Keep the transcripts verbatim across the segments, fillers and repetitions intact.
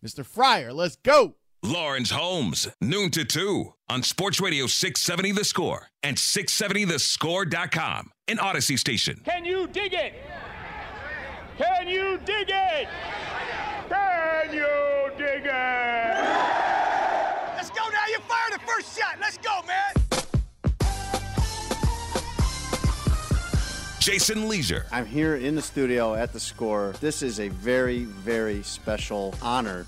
Mister Fryer, let's go. Lawrence Holmes, noon to two on Sports Radio six seventy The Score and six seventy the score dot com, an Odyssey station. Can you dig it? Can you dig it? Can you dig it? Let's go now. You fired the first shot. Let's go, man. Jason Leisure. I'm here in the studio at The Score. This is a very, very special honor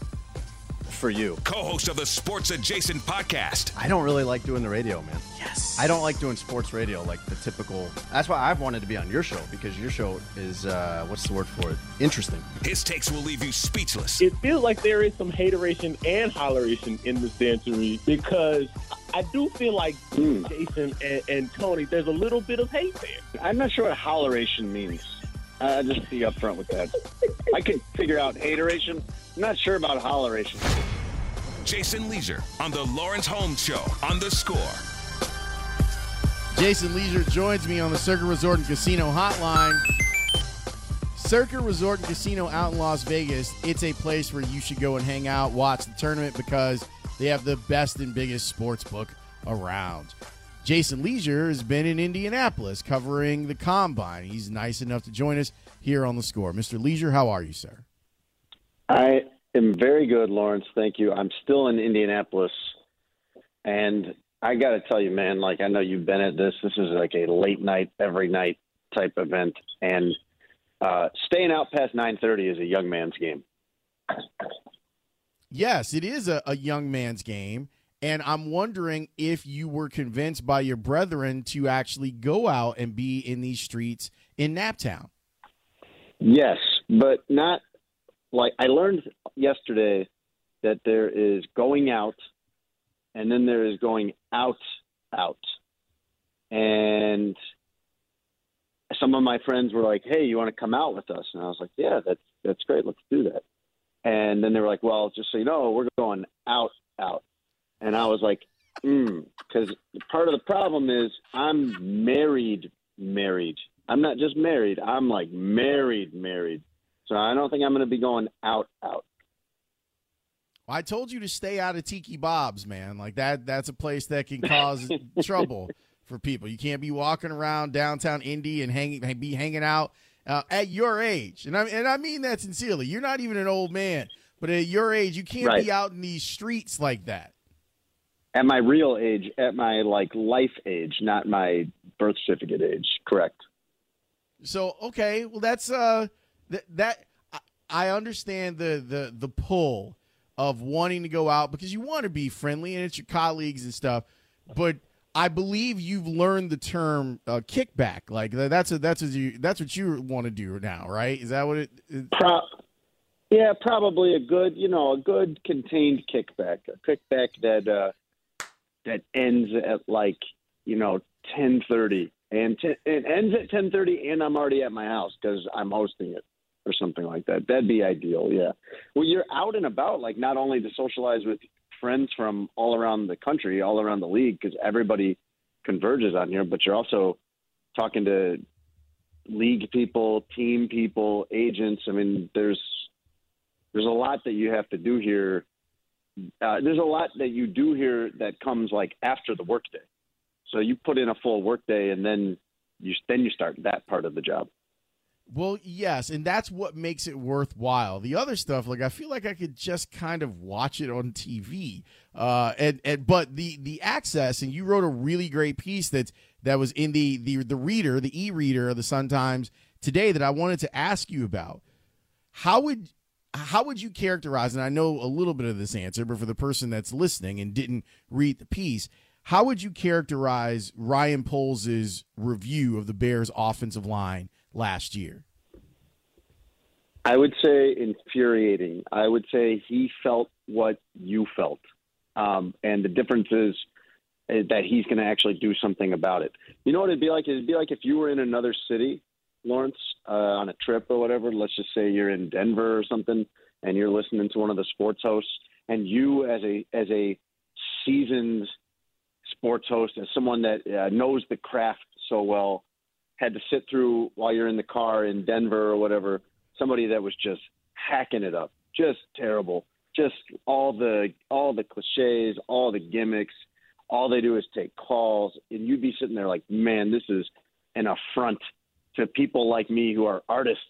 for you. Co-host of the Sports Adjacent Podcast. I don't really like doing the radio, man. Yes. I don't like doing sports radio like the typical. That's why I've wanted to be on your show, because your show is, uh, what's the word for it? Interesting. His takes will leave you speechless. It feels like there is some hateration and holleration in this century, because I do feel like mm. Jason and, and Tony, there's a little bit of hate there. I'm not sure what holleration means. I'll just be up front with that. I can figure out hateration. I'm not sure about holleration. Jason Leisure on the Lawrence Holmes Show on The Score. Jason Leisure joins me on the Circa Resort and Casino hotline. Circa Resort and Casino out in Las Vegas. It's a place where you should go and hang out, watch the tournament, because they have the best and biggest sports book around. Jason Leisure has been in Indianapolis covering the Combine. He's nice enough to join us here on The Score. Mister Leisure, how are you, sir? I am very good, Lawrence. Thank you. I'm still in Indianapolis, and I got to tell you, man, like, I know you've been at this. This is like a late night, every night type event, and uh, staying out past nine thirty is a young man's game. Yes, it is a, a young man's game, and I'm wondering if you were convinced by your brethren to actually go out and be in these streets in Naptown. Yes, but not – like, I learned yesterday that there is going out, and then there is going out, out. And some of my friends were like, hey, you want to come out with us? And I was like, yeah, that's that's great. Let's do that. And then they were like, well, just so you know, we're going out, out. And I was like, hmm, because part of the problem is I'm married, married. I'm not just married. I'm, like, married, married. So I don't think I'm going to be going out, out. I told you to stay out of Tiki Bob's, man. Like, that that's a place that can cause trouble for people. You can't be walking around downtown Indy and hang, be hanging out uh, at your age. And I, and I mean that sincerely. You're not even an old man. But at your age, you can't right. be out in these streets like that. At my real age, at my, like, life age, not my birth certificate age. Correct. So, okay, well, that's – uh. That, that I understand the, the, the pull of wanting to go out because you want to be friendly and it's your colleagues and stuff, but I believe you've learned the term uh, kickback. Like that's a, that's what you that's what you want to do now, right? Is that what it? Is? Pro- yeah, probably a good you know a good contained kickback, a kickback that uh, that ends at like you know ten thirty and t- it ends at ten thirty and I'm already at my house because I'm hosting it. Or something like that. That'd be ideal, yeah. Well, you're out and about, like, not only to socialize with friends from all around the country, all around the league, because everybody converges on here, but you're also talking to league people, team people, agents. I mean, there's there's a lot that you have to do here. Uh, there's a lot that you do here that comes, like, after the workday. So you put in a full workday, and then you then you start that part of the job. Well, yes, and that's what makes it worthwhile. The other stuff, like I feel like I could just kind of watch it on T V. Uh, and and but the the access, and you wrote a really great piece that that was in the the the reader, the e-reader of the Sun-Times today that I wanted to ask you about. How would how would you characterize? And I know a little bit of this answer, but for the person that's listening and didn't read the piece, how would you characterize Ryan Poles' review of the Bears' offensive line last year? I would say infuriating. I would say he felt what you felt. Um, and the difference is, is that he's going to actually do something about it. You know what it'd be like? It'd be like if you were in another city, Lawrence, uh, on a trip or whatever. Let's just say you're in Denver or something, and you're listening to one of the sports hosts, and you as a as a seasoned sports host, as someone that uh, knows the craft so well, had to sit through while you're in the car in Denver or whatever, somebody that was just hacking it up, just terrible, just all the all the cliches, all the gimmicks, all they do is take calls, and you'd be sitting there like, man, this is an affront to people like me who are artists.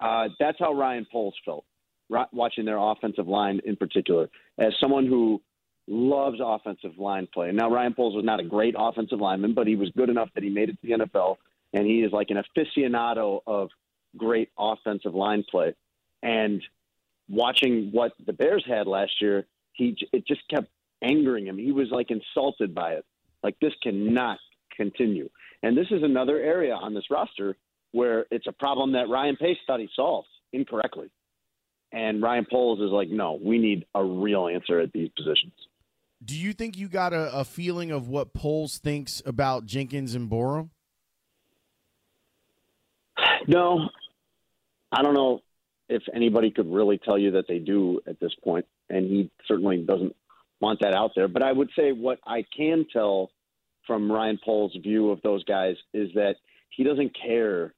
Uh, that's how Ryan Poles felt, right, watching their offensive line in particular, as someone who loves offensive line play. Now, Ryan Poles was not a great offensive lineman, but he was good enough that he made it to the N F L, and he is like an aficionado of great offensive line play. And watching what the Bears had last year, he it just kept angering him. He was like insulted by it. Like, this cannot continue. And this is another area on this roster where it's a problem that Ryan Pace thought he solved incorrectly. And Ryan Poles is like, no, we need a real answer at these positions. Do you think you got a, a feeling of what Poles thinks about Jenkins and Borum? No. I don't know if anybody could really tell you that they do at this point, and he certainly doesn't want that out there. But I would say what I can tell from Ryan Poles' view of those guys is that he doesn't care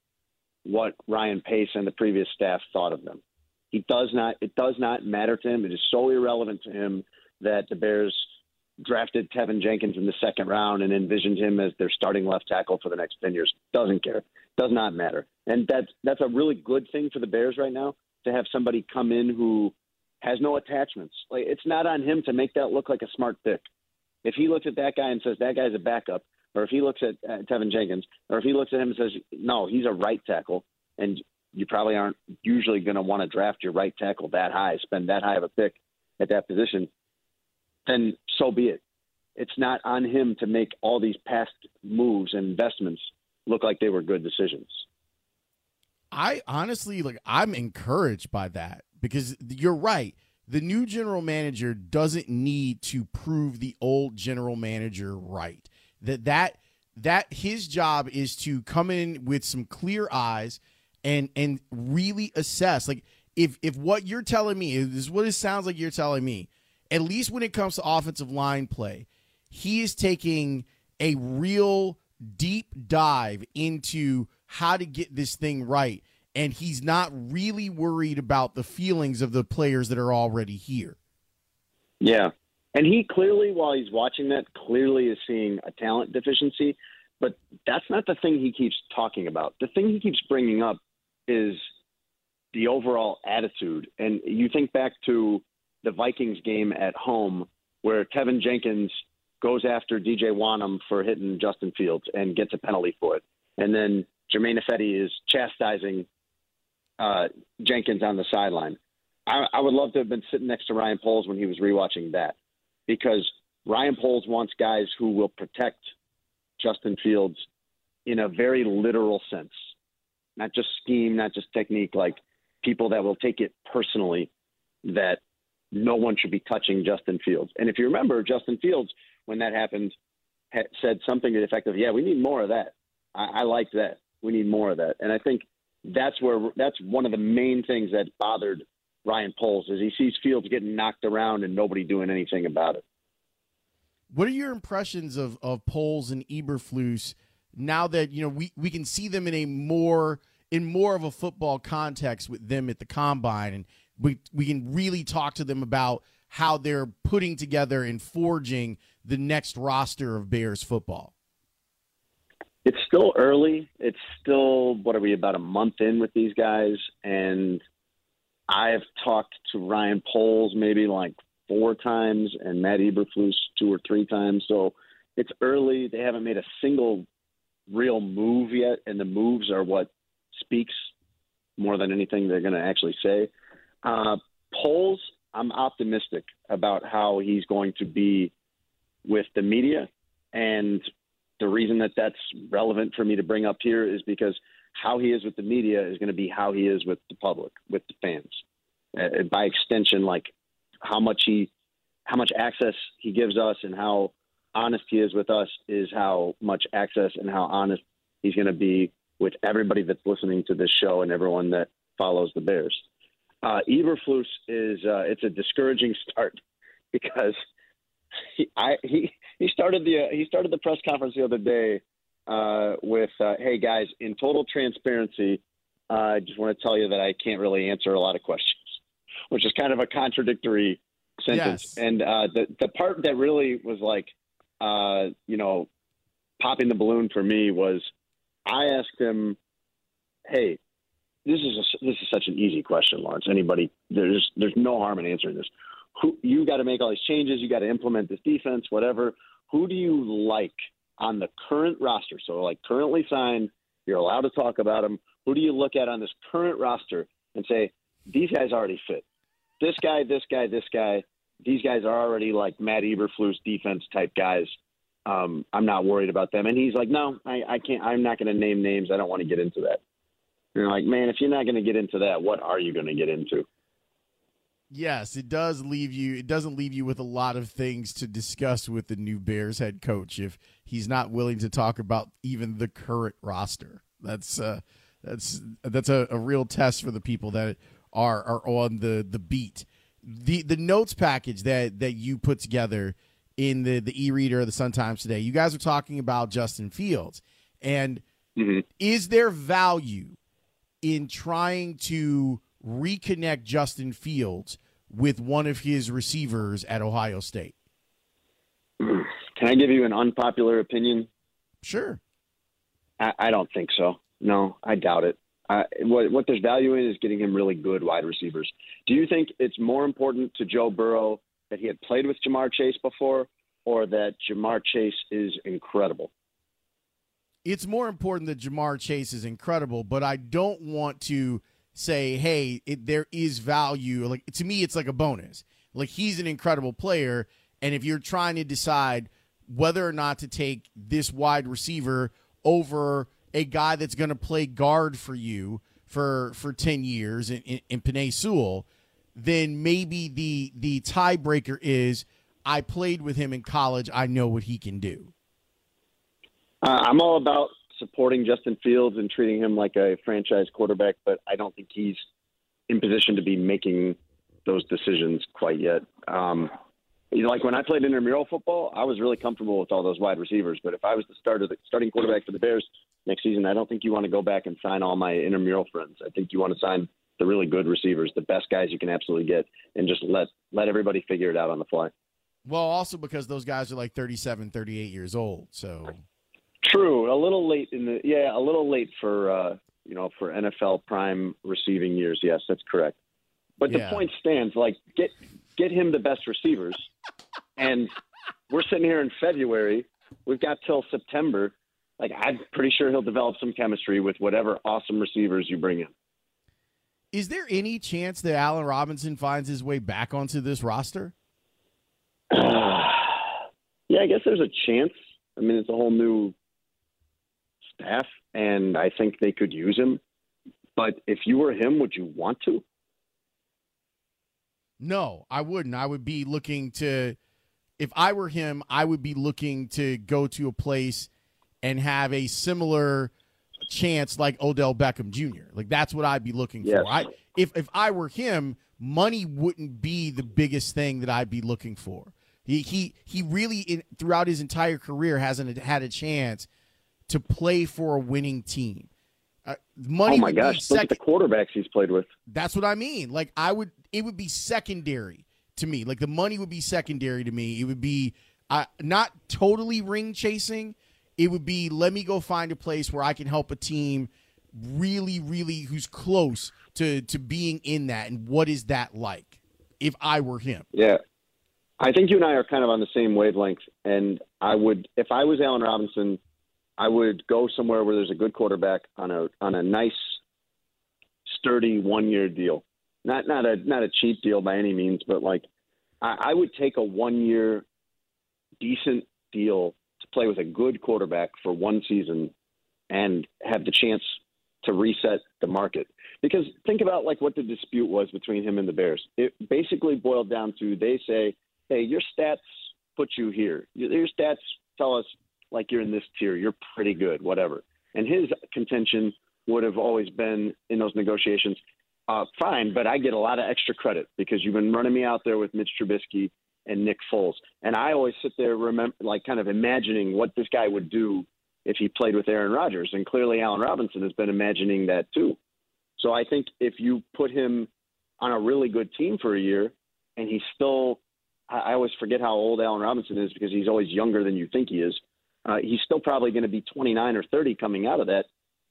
what Ryan Pace and the previous staff thought of them. He does not. It does not matter to him. It is so irrelevant to him that the Bears drafted Tevin Jenkins in the second round and envisioned him as their starting left tackle for the next ten years. Doesn't care. Does not matter. And that's, that's a really good thing for the Bears right now, to have somebody come in who has no attachments. Like, it's not on him to make that look like a smart pick. If he looks at that guy and says, that guy's a backup, or if he looks at uh, Tevin Jenkins, or if he looks at him and says, no, he's a right tackle, and you probably aren't usually going to want to draft your right tackle that high, spend that high of a pick at that position, then so be it. It's not on him to make all these past moves and investments look like they were good decisions. I honestly, like, I'm encouraged by that, because you're right. The new general manager doesn't need to prove the old general manager right. That that that his job is to come in with some clear eyes and and really assess. Like, if if what you're telling me is what it sounds like you're telling me, at least when it comes to offensive line play, he is taking a real deep dive into how to get this thing right. And he's not really worried about the feelings of the players that are already here. Yeah. And he clearly, while he's watching that, clearly is seeing a talent deficiency. But that's not the thing he keeps talking about. The thing he keeps bringing up is the overall attitude. And you think back to the Vikings game at home where Tevin Jenkins goes after D J Wonnum for hitting Justin Fields and gets a penalty for it. And then Jermaine Effetti is chastising Uh, Jenkins on the sideline. I, I would love to have been sitting next to Ryan Poles when he was rewatching that, because Ryan Poles wants guys who will protect Justin Fields in a very literal sense, not just scheme, not just technique, like people that will take it personally that no one should be touching Justin Fields. And if you remember, Justin Fields, when that happened, ha- said something to the effect of, yeah, we need more of that. I, I like that. We need more of that. And I think That's where that's one of the main things that bothered Ryan Poles, is he sees Fields getting knocked around and nobody doing anything about it. What are your impressions of, of Poles and Eberflus now that, you know, we, we can see them in a more in more of a football context with them at the combine, and we we can really talk to them about how they're putting together and forging the next roster of Bears football? it's still early. It's still, what are we, about a month in with these guys? And I've talked to Ryan Poles maybe like four times and Matt Eberflus two or three times. So it's early. They haven't made a single real move yet, and the moves are what speaks more than anything they're going to actually say. Uh, Poles, I'm optimistic about how he's going to be with the media, and the reason that that's relevant for me to bring up here is because how he is with the media is going to be how he is with the public, with the fans. Uh, by extension, like how much he, how much access he gives us and how honest he is with us is how much access and how honest he's going to be with everybody that's listening to this show and everyone that follows the Bears. Uh, Eberflus is, uh, it's a discouraging start because he, I, he, he started the, uh, he started the press conference the other day uh, with, uh, hey guys, in total transparency, uh, I just want to tell you that I can't really answer a lot of questions, which is kind of a contradictory sentence. Yes. And uh, the, the part that really was like, uh, you know, popping the balloon for me was, I asked him, hey, this is a, this is such an easy question, Lawrence. Anybody, there's there's no harm in answering this. Who, you got to make all these changes. You got to implement this defense, whatever. Who do you like on the current roster? So, like, currently signed, you're allowed to talk about them. Who do you look at on this current roster and say, these guys already fit? This guy, this guy, this guy. These guys are already, like, Matt Eberflus defense-type guys. Um, I'm not worried about them. And he's like, no, I, I can't. I'm not going to name names. I don't want to get into that. And you're like, man, if you're not going to get into that, what are you going to get into? Yes, it does leave you. It doesn't leave you with a lot of things to discuss with the new Bears head coach if he's not willing to talk about even the current roster. That's uh, that's that's a, a real test for the people that are are on the the beat. The the notes package that that you put together in the, the e-reader of the Sun-Times today, you guys are talking about Justin Fields. And mm-hmm. is there value in trying to reconnect Justin Fields with one of his receivers at Ohio State? Can I give you an unpopular opinion? Sure. I, I don't think so. No, I doubt it. I, what, what there's value in is getting him really good wide receivers. Do you think it's more important to Joe Burrow that he had played with Ja'Marr Chase before, or that Ja'Marr Chase is incredible? It's more important that Ja'Marr Chase is incredible, but I don't want to say, hey, it, there is value. Like, to me, it's like a bonus. Like, he's an incredible player, and if you're trying to decide whether or not to take this wide receiver over a guy that's going to play guard for you for, for ten years in, in, in Penei Sewell, then maybe the the tiebreaker is, I played with him in college. I know what he can do. Uh, I'm all about supporting Justin Fields and treating him like a franchise quarterback, but I don't think he's in position to be making those decisions quite yet. Um, you know, like when I played intramural football, I was really comfortable with all those wide receivers, but if I was the starter, the starting quarterback for the Bears next season, I don't think you want to go back and sign all my intramural friends. I think you want to sign the really good receivers, the best guys you can absolutely get, and just let, let everybody figure it out on the fly. Well, also because those guys are like thirty-seven, thirty-eight years old. So true. A little late in the, yeah, a little late for, uh, you know, for N F L prime receiving years. Yes, that's correct. But yeah, the point stands, like get, get him the best receivers. And we're sitting here in February, we've got till September. Like, I'm pretty sure he'll develop some chemistry with whatever awesome receivers you bring in. Is there any chance that Allen Robinson finds his way back onto this roster? Uh, yeah, I guess there's a chance. I mean, it's a whole new staff, and I think they could use him. But if you were him, would you want to? No, I wouldn't. I would be looking to – if I were him, I would be looking to go to a place and have a similar – chance like Odell Beckham Junior Like, that's what I'd be looking yes. for. I, if, if I were him, money wouldn't be the biggest thing that I'd be looking for. He he, he really, in, throughout his entire career, hasn't had a chance to play for a winning team. Uh, money oh, my gosh. Second- Look at the quarterbacks he's played with. That's what I mean. Like, I would, it would be secondary to me. Like, the money would be secondary to me. It would be uh, not totally ring chasing. It would be, let me go find a place where I can help a team really, really who's close to, to being in that. And what is that like if I were him? Yeah. I think you and I are kind of on the same wavelength. And I would, if I was Allen Robinson, I would go somewhere where there's a good quarterback on a, on a nice, sturdy one-year deal. Not, not a, not a cheap deal by any means, but like I, I would take a one-year decent deal to play with a good quarterback for one season and have the chance to reset the market. Because think about like what the dispute was between him and the Bears. It basically boiled down to, they say, hey, your stats put you here. Your stats tell us like you're in this tier. You're pretty good, whatever. And his contention would have always been in those negotiations, uh, fine, but I get a lot of extra credit because you've been running me out there with Mitch Trubisky and Nick Foles. And I always sit there remember, like kind of imagining what this guy would do if he played with Aaron Rodgers. And clearly Allen Robinson has been imagining that too. So I think if you put him on a really good team for a year and he's still, I always forget how old Allen Robinson is because he's always younger than you think he is. Uh, he's still probably going to be twenty-nine or thirty coming out of that.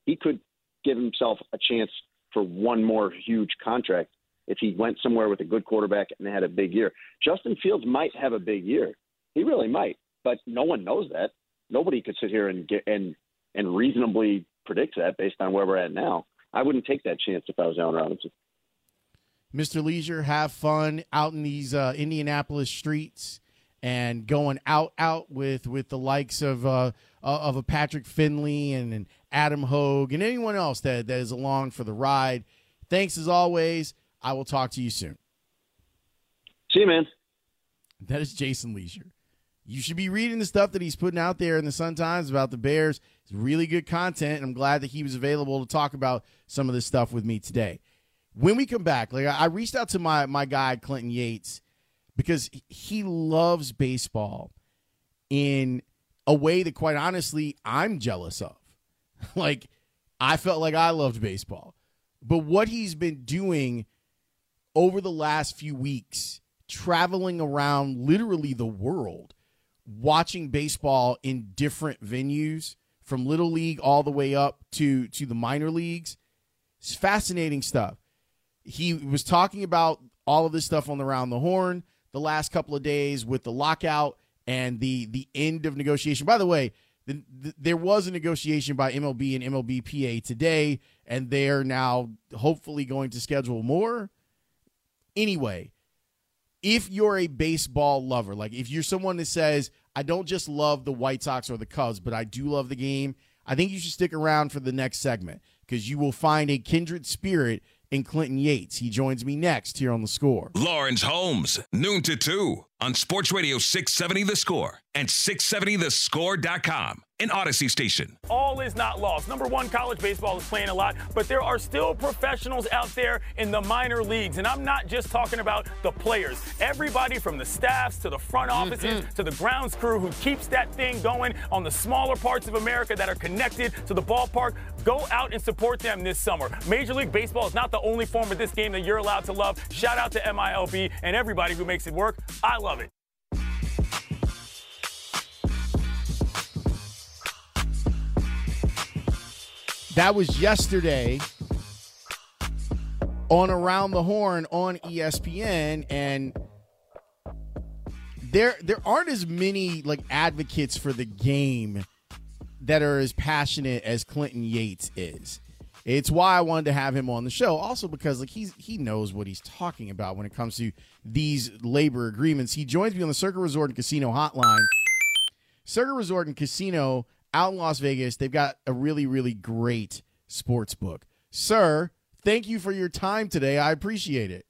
He could give himself a chance for one more huge contract if he went somewhere with a good quarterback and had a big year. Justin Fields might have a big year. He really might, but no one knows that. Nobody could sit here and get, and and reasonably predict that based on where we're at now. I wouldn't take that chance if I was Allen Robinson. Mister Leisure, have fun out in these uh, Indianapolis streets and going out out with, with the likes of uh, of a Patrick Finley and an Adam Hogue and anyone else that, that is along for the ride. Thanks as always. I will talk to you soon. See you, man. That is Jason Leisure. You should be reading the stuff that he's putting out there in the Sun-Times about the Bears. It's really good content, and I'm glad that he was available to talk about some of this stuff with me today. When we come back, like I reached out to my, my guy, Clinton Yates, because he loves baseball in a way that, quite honestly, I'm jealous of. Like, I felt like I loved baseball. But what he's been doing over the last few weeks, traveling around literally the world, watching baseball in different venues from Little League all the way up to, to the minor leagues. It's fascinating stuff. He was talking about all of this stuff on the Round the Horn the last couple of days with the lockout and the, the end of negotiation. By the way, the, the, there was a negotiation by M L B and M L B P A today, and they're now hopefully going to schedule more. Anyway, if you're a baseball lover, like if you're someone that says, I don't just love the White Sox or the Cubs, but I do love the game, I think you should stick around for the next segment because you will find a kindred spirit in Clinton Yates. He joins me next here on The Score. Lawrence Holmes, noon to two on Sports Radio six seventy The Score and six seventy the score dot com. An Odyssey station. All is not lost. Number one, college baseball is playing a lot, but there are still professionals out there in the minor leagues, and I'm not just talking about the players. Everybody from the staffs to the front offices mm-hmm. to the grounds crew who keeps that thing going on the smaller parts of America that are connected to the ballpark, go out and support them this summer. Major League Baseball is not the only form of this game that you're allowed to love. Shout out to M L B and everybody who makes it work. I love it. That was yesterday on Around the Horn on E S P N, and there there aren't as many like advocates for the game that are as passionate as Clinton Yates is. It's why I wanted to have him on the show, also because like he's he knows what he's talking about when it comes to these labor agreements. He joins me on the Circa Resort and Casino hotline. Circa Resort and Casino out in Las Vegas, they've got a really, really great sports book. Sir, thank you for your time today. I appreciate it.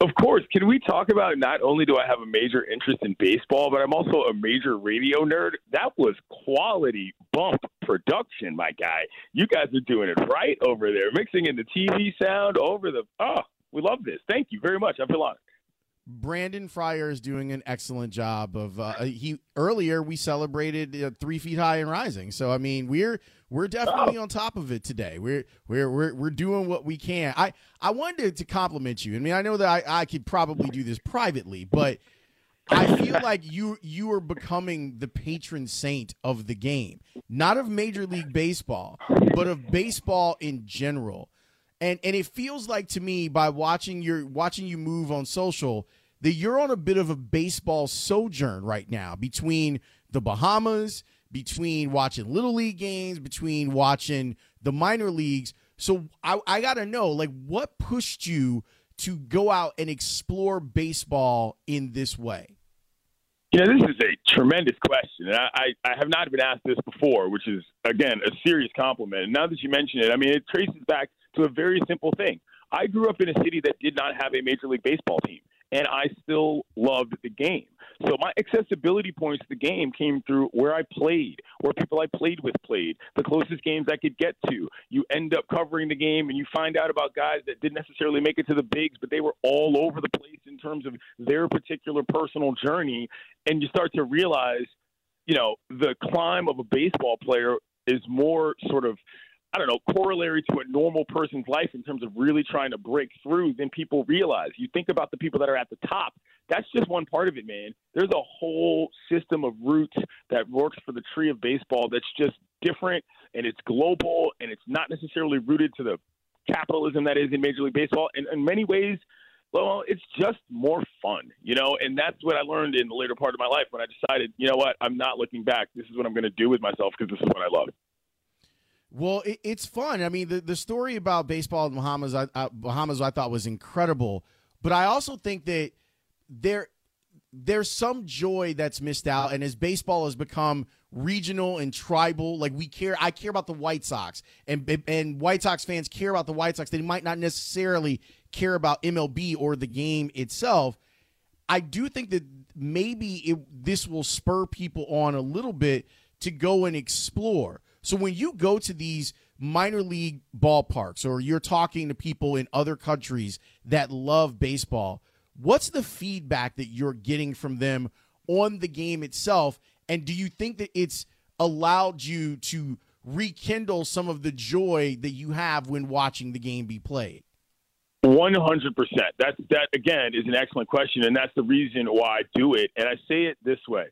Of course. Can we talk about not only do I have a major interest in baseball, but I'm also a major radio nerd? That was quality bump production, my guy. You guys are doing it right over there, mixing in the T V sound over the – oh, we love this. Thank you very much. I feel honored. Brandon Fryer is doing an excellent job of uh, he earlier we celebrated uh, three feet high and rising. So I mean we're we're definitely oh. on top of it today. We're we're we're we're doing what we can. I I wanted to compliment you. I mean I know that I, I could probably do this privately, but I feel like you you are becoming the patron saint of the game, not of Major League Baseball, but of baseball in general. And and it feels like to me, by watching your watching you move on social, that you're on a bit of a baseball sojourn right now, between the Bahamas, between watching Little League games, between watching the minor leagues. So I, I got to know, like, what pushed you to go out and explore baseball in this way? You know, this is a tremendous question. And I, I, I have not been asked this before, which is, again, a serious compliment. And now that you mention it, I mean, it traces back to a very simple thing. I grew up in a city that did not have a Major League Baseball team, and I still loved the game. So my accessibility points to the game came through where I played, where people I played with played, the closest games I could get to. You end up covering the game, and you find out about guys that didn't necessarily make it to the bigs, but they were all over the place in terms of their particular personal journey. And you start to realize, you know, the climb of a baseball player is more sort of, I don't know, corollary to a normal person's life in terms of really trying to break through than people realize. You think about the people that are at the top. That's just one part of it, man. There's a whole system of roots that works for the tree of baseball that's just different, and it's global, and it's not necessarily rooted to the capitalism that is in Major League Baseball. And in many ways, well, it's just more fun, you know, and that's what I learned in the later part of my life when I decided, you know what, I'm not looking back. This is what I'm going to do with myself because this is what I love. Well, it, it's fun. I mean, the, the story about baseball in Bahamas, I, I, Bahamas, I thought was incredible. But I also think that there there's some joy that's missed out. And as baseball has become regional and tribal, like we care, I care about the White Sox, and and White Sox fans care about the White Sox. They might not necessarily care about M L B or the game itself. I do think that maybe it, this will spur people on a little bit to go and explore. So when you go to these minor league ballparks, or you're talking to people in other countries that love baseball, what's the feedback that you're getting from them on the game itself? And do you think that it's allowed you to rekindle some of the joy that you have when watching the game be played? One hundred percent. That's that again is an excellent question, and that's the reason why I do it. And I say it this way: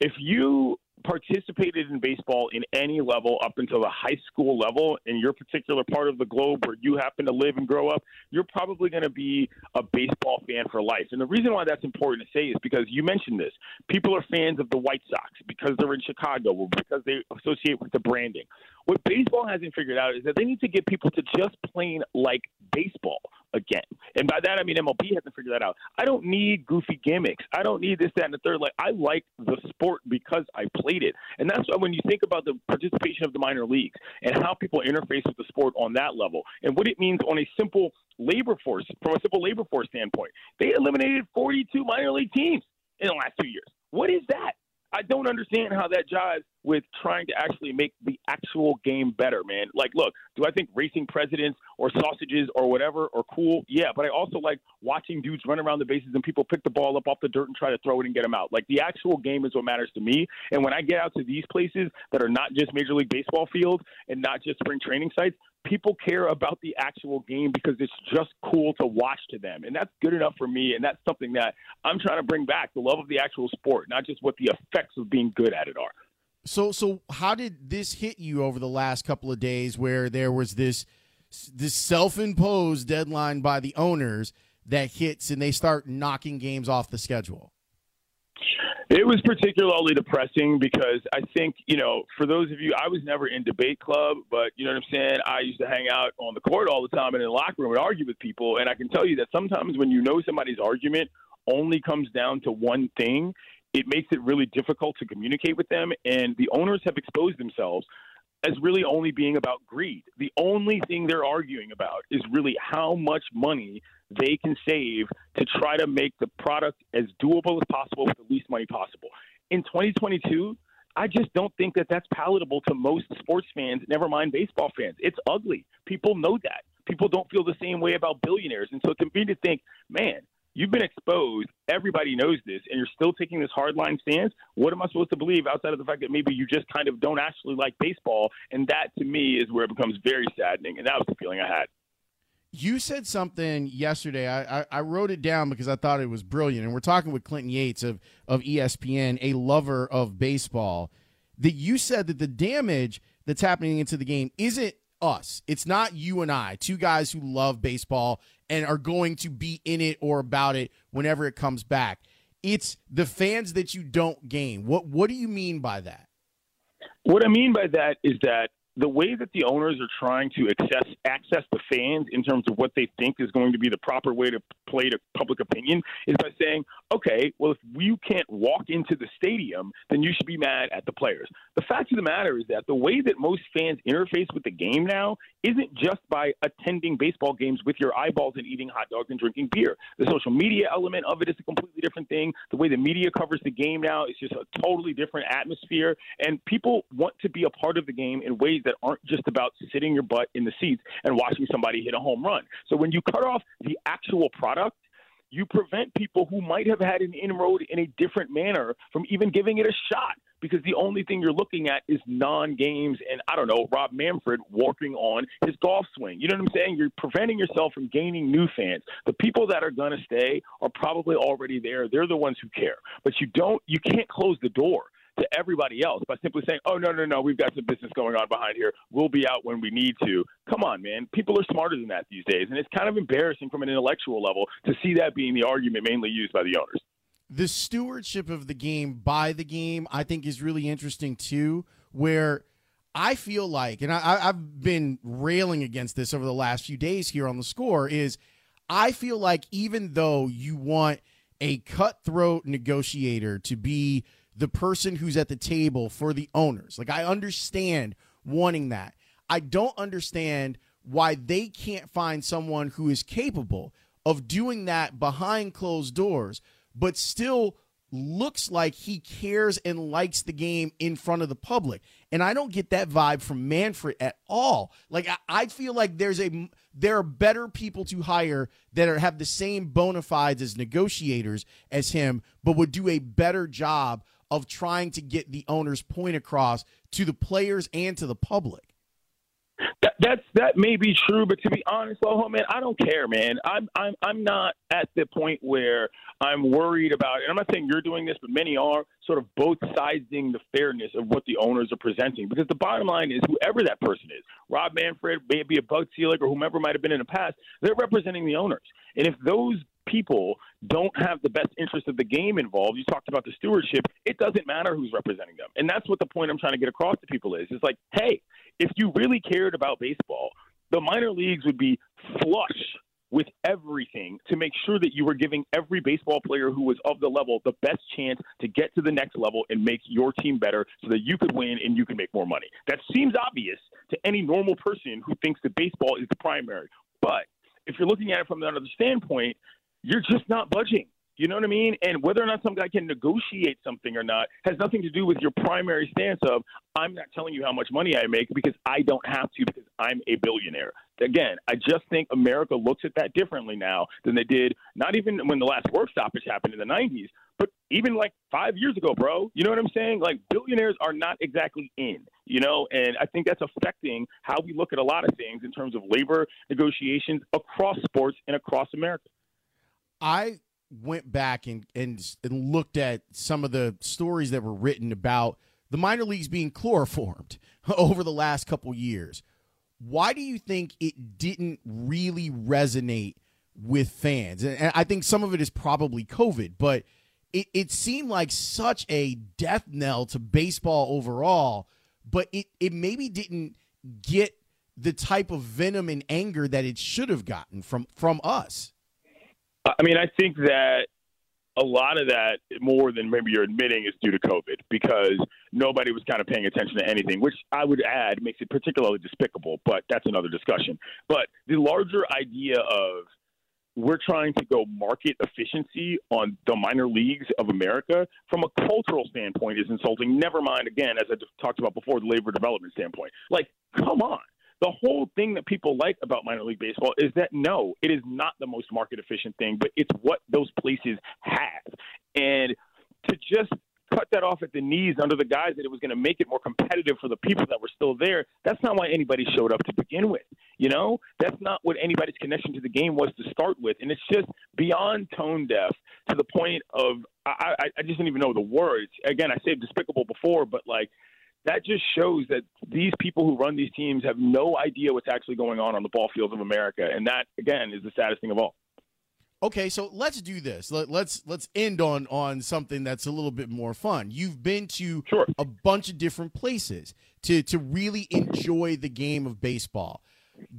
if you participated in baseball in any level up until the high school level in your particular part of the globe where you happen to live and grow up, you're probably going to be a baseball fan for life. And the reason why that's important to say is because you mentioned this. People are fans of the White Sox because they're in Chicago or because they associate with the branding. What baseball hasn't figured out is that they need to get people to just plain like baseball again. And by that, I mean M L B hasn't figured that out. I don't need goofy gimmicks. I don't need this, that, and the third. Like, I like the sport because I played it. And that's why when you think about the participation of the minor leagues and how people interface with the sport on that level and what it means on a simple labor force, from a simple labor force standpoint, they eliminated forty-two minor league teams in the last two years. What is that? I don't understand how that jives with trying to actually make the actual game better, man. Like, look, do I think racing presidents or sausages or whatever are cool? Yeah, but I also like watching dudes run around the bases and people pick the ball up off the dirt and try to throw it and get them out. Like, the actual game is what matters to me. And when I get out to these places that are not just Major League Baseball fields and not just spring training sites, people care about the actual game because it's just cool to watch to them. And that's good enough for me. And that's something that I'm trying to bring back, the love of the actual sport, not just what the effects of being good at it are. So, so how did this hit you over the last couple of days where there was this, this self-imposed deadline by the owners that hits and they start knocking games off the schedule? It was particularly depressing because I think, you know, for those of you, I was never in debate club, but you know what I'm saying? I used to hang out on the court all the time and in the locker room and argue with people. And I can tell you that sometimes when you know somebody's argument only comes down to one thing, it makes it really difficult to communicate with them. And the owners have exposed themselves as really only being about greed. The only thing they're arguing about is really how much money they can save to try to make the product as doable as possible with the least money possible. In twenty twenty-two, I just don't think that that's palatable to most sports fans, never mind baseball fans. It's ugly. People know that. People don't feel the same way about billionaires. And so it can be to think, man, you've been exposed. Everybody knows this, and you're still taking this hardline stance. What am I supposed to believe outside of the fact that maybe you just kind of don't actually like baseball? And that, to me, is where it becomes very saddening, and that was the feeling I had. You said something yesterday. I, I, I wrote it down because I thought it was brilliant. And we're talking with Clinton Yates of, of E S P N, a lover of baseball, that you said that the damage that's happening into the game isn't us. It's not you and I, two guys who love baseball and are going to be in it or about it whenever it comes back. It's the fans that you don't gain. What, what do you mean by that? What I mean by that is that the way that the owners are trying to access, access the fans in terms of what they think is going to be the proper way to play to public opinion is by saying, okay, well, if you can't walk into the stadium, then you should be mad at the players. The fact of the matter is that the way that most fans interface with the game now isn't just by attending baseball games with your eyeballs and eating hot dogs and drinking beer. The social media element of it is a completely different thing. The way the media covers the game now is just a totally different atmosphere, and people want to be a part of the game in ways that aren't just about sitting your butt in the seats and watching somebody hit a home run. So when you cut off the actual product, you prevent people who might have had an inroad in a different manner from even giving it a shot, because the only thing you're looking at is non-games and, I don't know, Rob Manfred walking on his golf swing. You know what I'm saying? You're preventing yourself from gaining new fans. The people that are going to stay are probably already there. They're the ones who care. But you don't, you can't close the door to everybody else by simply saying, oh, no, no, no, we've got some business going on behind here. We'll be out when we need to. Come on, man. People are smarter than that these days, and it's kind of embarrassing from an intellectual level to see that being the argument mainly used by the owners. The stewardship of the game by the game, I think, is really interesting, too, where I feel like, and I, I've been railing against this over the last few days here on The Score, is I feel like even though you want a cutthroat negotiator to be the person who's at the table for the owners. Like, I understand wanting that. I don't understand why they can't find someone who is capable of doing that behind closed doors, but still looks like he cares and likes the game in front of the public. And I don't get that vibe from Manfred at all. Like, I, I feel like there's a there are better people to hire that are, have the same bona fides as negotiators as him, but would do a better job of trying to get the owner's point across to the players and to the public. That, that's that may be true, but to be honest, oh man, I don't care, man. I'm I'm I'm not at the point where I'm worried about, and I'm not saying you're doing this, but many are sort of both siding the fairness of what the owners are presenting. Because the bottom line is, whoever that person is, Rob Manfred, maybe a Bug Selig, or whomever might have been in the past, they're representing the owners, and if those people don't have the best interest of the game involved, you talked about the stewardship, it doesn't matter who's representing them. And that's what the point I'm trying to get across to people is. It's like, hey, if you really cared about baseball, the minor leagues would be flush with everything to make sure that you were giving every baseball player who was of the level the best chance to get to the next level and make your team better so that you could win and you can make more money. That seems obvious to any normal person who thinks that baseball is the primary. But if you're looking at it from another standpoint, you're just not budging. You know what I mean? And whether or not some guy can negotiate something or not has nothing to do with your primary stance of, I'm not telling you how much money I make because I don't have to because I'm a billionaire. Again, I just think America looks at that differently now than they did, not even when the last work stoppage happened in the nineties, but even like five years ago, bro. You know what I'm saying? Like, billionaires are not exactly in, you know, and I think that's affecting how we look at a lot of things in terms of labor negotiations across sports and across America. I went back and, and and looked at some of the stories that were written about the minor leagues being chloroformed over the last couple years. Why do you think it didn't really resonate with fans? And I think some of it is probably COVID, but it, it seemed like such a death knell to baseball overall, but it, it maybe didn't get the type of venom and anger that it should have gotten from, from us. I mean, I think that a lot of that, more than maybe you're admitting, is due to COVID, because nobody was kind of paying attention to anything, which I would add makes it particularly despicable, but that's another discussion. But the larger idea of we're trying to go market efficiency on the minor leagues of America from a cultural standpoint is insulting. Never mind, again, as I talked about before, the labor development standpoint. Like, come on. The whole thing that people like about minor league baseball is that, no, it is not the most market efficient thing, but it's what those places have. And to just cut that off at the knees under the guise that it was going to make it more competitive for the people that were still there, that's not why anybody showed up to begin with. You know, that's not what anybody's connection to the game was to start with. And it's just beyond tone deaf to the point of I, I, I just don't even know the words. Again, I said despicable before, but like that just shows that these people who run these teams have no idea what's actually going on on the ball fields of America. And that, again, is the saddest thing of all. Okay, so let's do this. Let, let's let's end on, on something that's a little bit more fun. You've been to sure. a bunch of different places to, to really enjoy the game of baseball.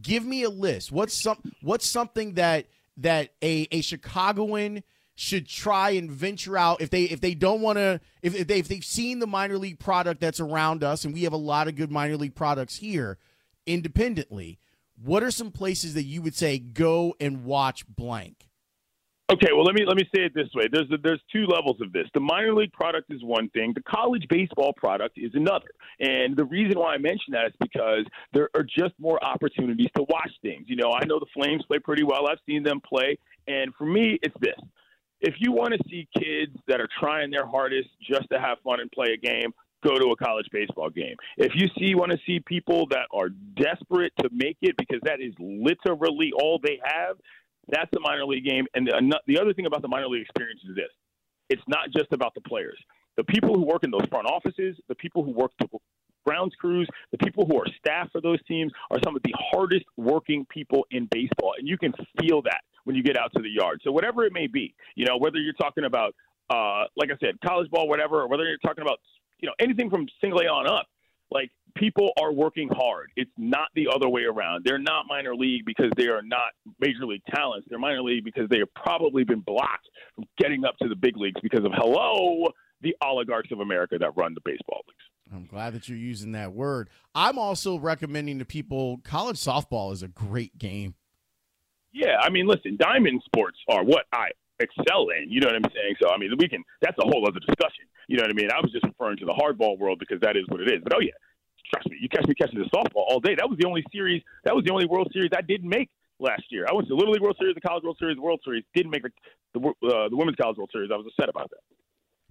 Give me a list. What's some what's something that that a, a Chicagoan should try and venture out if they if they don't want to if, if they if they've seen the minor league product that's around us, and we have a lot of good minor league products here independently. What are some places that you would say go and watch blank? Okay, well, let me let me say it this way. There's a, there's two levels of this. The minor league product is one thing. The college baseball product is another. And the reason why I mention that is because there are just more opportunities to watch things. You know, I know the Flames play pretty well. I've seen them play. And for me, it's this. If you want to see kids that are trying their hardest just to have fun and play a game, go to a college baseball game. If you see want to see people that are desperate to make it because that is literally all they have, that's the minor league game. And the other thing about the minor league experience is this. It's not just about the players. The people who work in those front offices, the people who work the grounds crews, the people who are staff for those teams are some of the hardest working people in baseball. And you can feel that when you get out to the yard. So whatever it may be, you know, whether you're talking about, uh, like I said, college ball, whatever, or whether you're talking about, you know, anything from single A on up, like people are working hard. It's not the other way around. They're not minor league because they are not major league talents. They're minor league because they have probably been blocked from getting up to the big leagues because of, hello, the oligarchs of America that run the baseball leagues. I'm glad that you're using that word. I'm also recommending to people college softball is a great game. Yeah, I mean, listen, diamond sports are what I excel in. You know what I'm saying? So, I mean, we can, that's a whole other discussion. You know what I mean? I was just referring to the hardball world because that is what it is. But, oh, yeah. Trust me, you catch me catching the softball all day. That was the only series, that was the only World Series I didn't make last year. I went to the Little League World Series, the College World Series, the World Series. Didn't make the the, uh, the Women's College World Series. I was upset about that.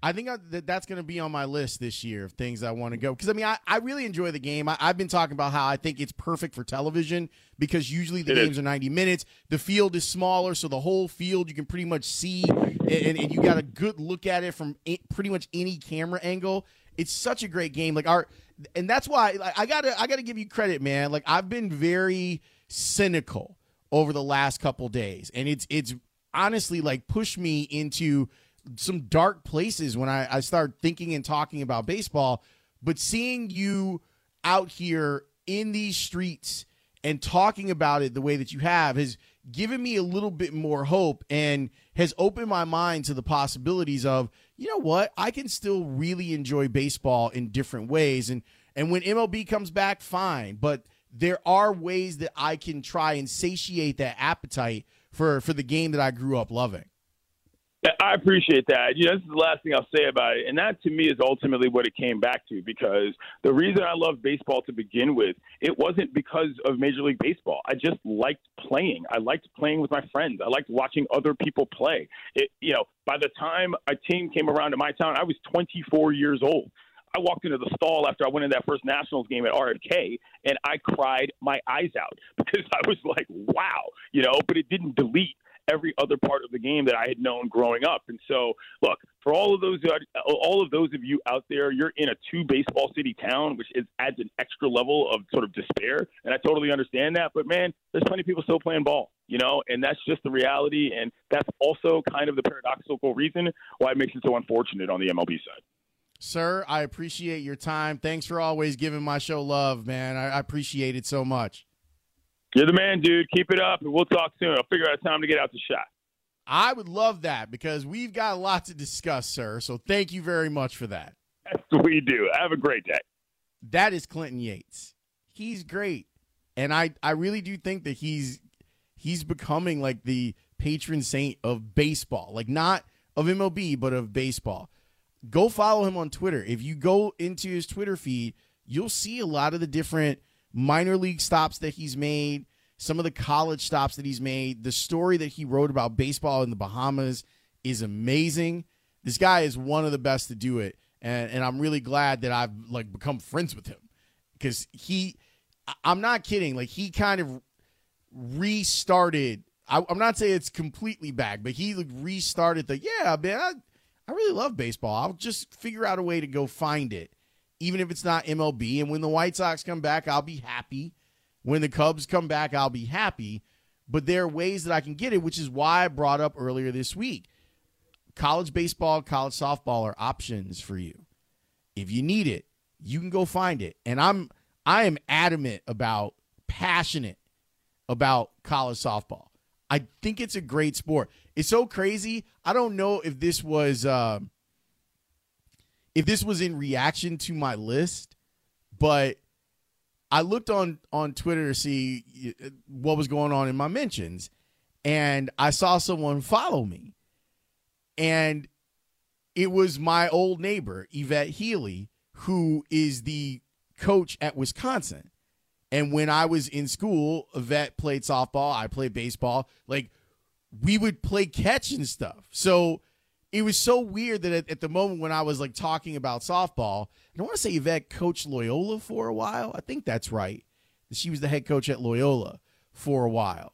I think I, that that's going to be on my list this year of things I want to go. Because, I mean, I, I really enjoy the game. I, I've been talking about how I think it's perfect for television because usually the it games is. are ninety minutes. The field is smaller, so the whole field you can pretty much see, and, and, and you got a good look at it from pretty much any camera angle. It's such a great game. Like our – And that's why like, I gotta I gotta give you credit, man. Like I've been very cynical over the last couple days, and it's it's honestly like pushed me into some dark places when I, I start thinking and talking about baseball. But seeing you out here in these streets and talking about it the way that you have has given me a little bit more hope and has opened my mind to the possibilities of, you know what, I can still really enjoy baseball in different ways. And and when M L B comes back, fine. But there are ways that I can try and satiate that appetite for, for the game that I grew up loving. I appreciate that. You know, this is the last thing I'll say about it. And that, to me, is ultimately what it came back to, because the reason I loved baseball to begin with, it wasn't because of Major League Baseball. I just liked playing. I liked playing with my friends. I liked watching other people play. It, you know, by the time a team came around to my town, I was twenty-four years old. I walked into the stall after I went in that first Nationals game at R F K, and I cried my eyes out because I was like, wow, you know, but it didn't delete every other part of the game that I had known growing up. And so, look, for all of those all of those of you out there, you're in a two-baseball city town, which is, adds an extra level of sort of despair, and I totally understand that. But, man, there's plenty of people still playing ball, you know, and that's just the reality, and that's also kind of the paradoxical reason why it makes it so unfortunate on the M L B side. Sir, I appreciate your time. Thanks for always giving my show love, man. I, I appreciate it so much. You're the man, dude. Keep it up, and we'll talk soon. I'll figure out time to get out the shot. I would love that because we've got a lot to discuss, sir. So thank you very much for that. Yes, we do. Have a great day. That is Clinton Yates. He's great. And I, I really do think that he's he's becoming like the patron saint of baseball. Like not of M L B, but of baseball. Go follow him on Twitter. If you go into his Twitter feed, you'll see a lot of the different minor league stops that he's made, some of the college stops that he's made. The story that he wrote about baseball in the Bahamas is amazing. This guy is one of the best to do it, and, and I'm really glad that I've like become friends with him because he, I'm not kidding, like he kind of restarted. I, I'm not saying it's completely back, but he restarted the, yeah, man, I, I really love baseball. I'll just figure out a way to go find it, even if it's not M L B. And when the White Sox come back, I'll be happy. When the Cubs come back, I'll be happy. But there are ways that I can get it, which is why I brought up earlier this week. College baseball, college softball are options for you. If you need it, you can go find it. And I'm I am adamant about, passionate about college softball. I think it's a great sport. It's so crazy. I don't know if this was uh, if this was in reaction to my list, but I looked on, on Twitter to see what was going on in my mentions, and I saw someone follow me. And it was my old neighbor, Yvette Healy, who is the coach at Wisconsin. And when I was in school, Yvette played softball. I played baseball. Like, we would play catch and stuff. So it was so weird that at, at the moment when I was, like, talking about softball, and I want to say Yvette coached Loyola for a while. I think that's right. She was the head coach at Loyola for a while.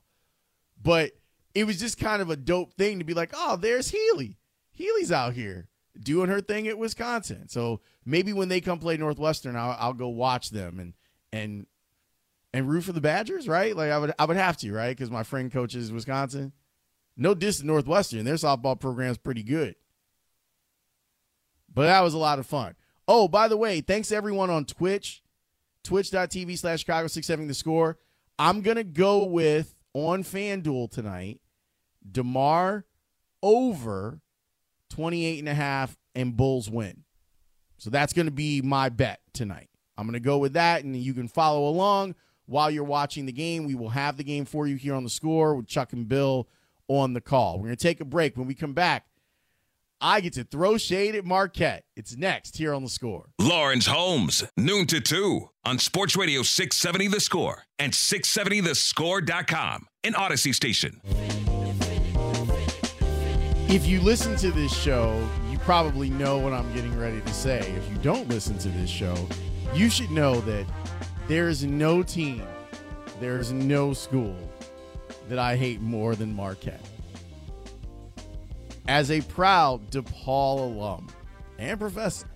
But it was just kind of a dope thing to be like, oh, there's Healy. Healy's out here doing her thing at Wisconsin. So maybe when they come play Northwestern, I'll, I'll go watch them and and – And root for the Badgers, right? Like I would, I would have to, right? Because my friend coaches Wisconsin. No diss to Northwestern, their softball program's pretty good. But that was a lot of fun. Oh, by the way, thanks to everyone on Twitch, twitch dot t v slash Chicago six seventy The Score. I'm gonna go with on FanDuel tonight, Ja'Marr over twenty-eight and a half and Bulls win. So that's gonna be my bet tonight. I'm gonna go with that, and you can follow along. While you're watching the game, we will have the game for you here on The Score with Chuck and Bill on the call. We're going to take a break. When we come back, I get to throw shade at Marquette. It's next here on The Score. Lawrence Holmes, noon to two on Sports Radio six seventy The Score and six seventy the score dot com, an Odyssey station. If you listen to this show, you probably know what I'm getting ready to say. If you don't listen to this show, you should know that there is no team, there is no school that I hate more than Marquette. As a proud DePaul alum and professor,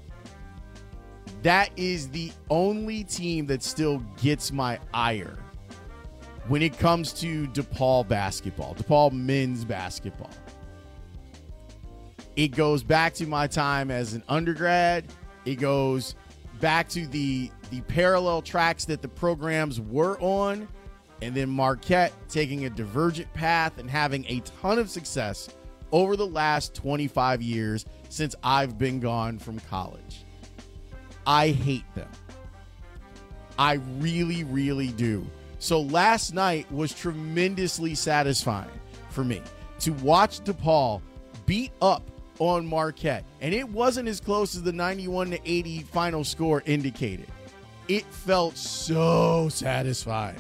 that is the only team that still gets my ire when it comes to DePaul basketball, DePaul men's basketball. It goes back to my time as an undergrad. It goes back to the the parallel tracks that the programs were on, and then Marquette taking a divergent path and having a ton of success over the last twenty-five years since I've been gone from college. I hate them. I really, really do. So last night was tremendously satisfying for me to watch DePaul beat up on Marquette, and it wasn't as close as the ninety-one to eighty final score indicated. It felt so satisfying.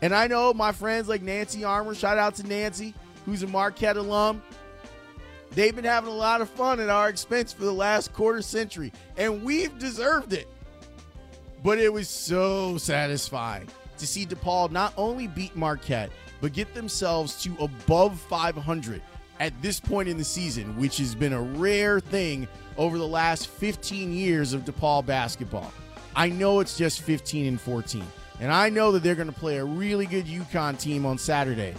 And I know my friends like Nancy Armour, shout out to Nancy, who's a Marquette alum. They've been having a lot of fun at our expense for the last quarter century, and we've deserved it. But it was so satisfying to see DePaul not only beat Marquette, but get themselves to above five hundred at this point in the season, which has been a rare thing over the last fifteen years of DePaul basketball. I know it's just fifteen and fourteen, and I know that they're going to play a really good UConn team on Saturday.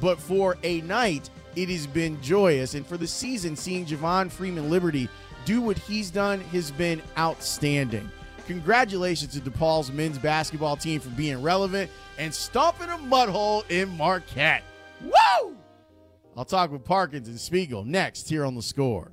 But for a night, it has been joyous, and for the season, seeing Javon Freeman-Liberty do what he's done has been outstanding. Congratulations to DePaul's men's basketball team for being relevant and stomping a mud hole in Marquette. Woo! I'll talk with Parkins and Spiegel next here on The Score.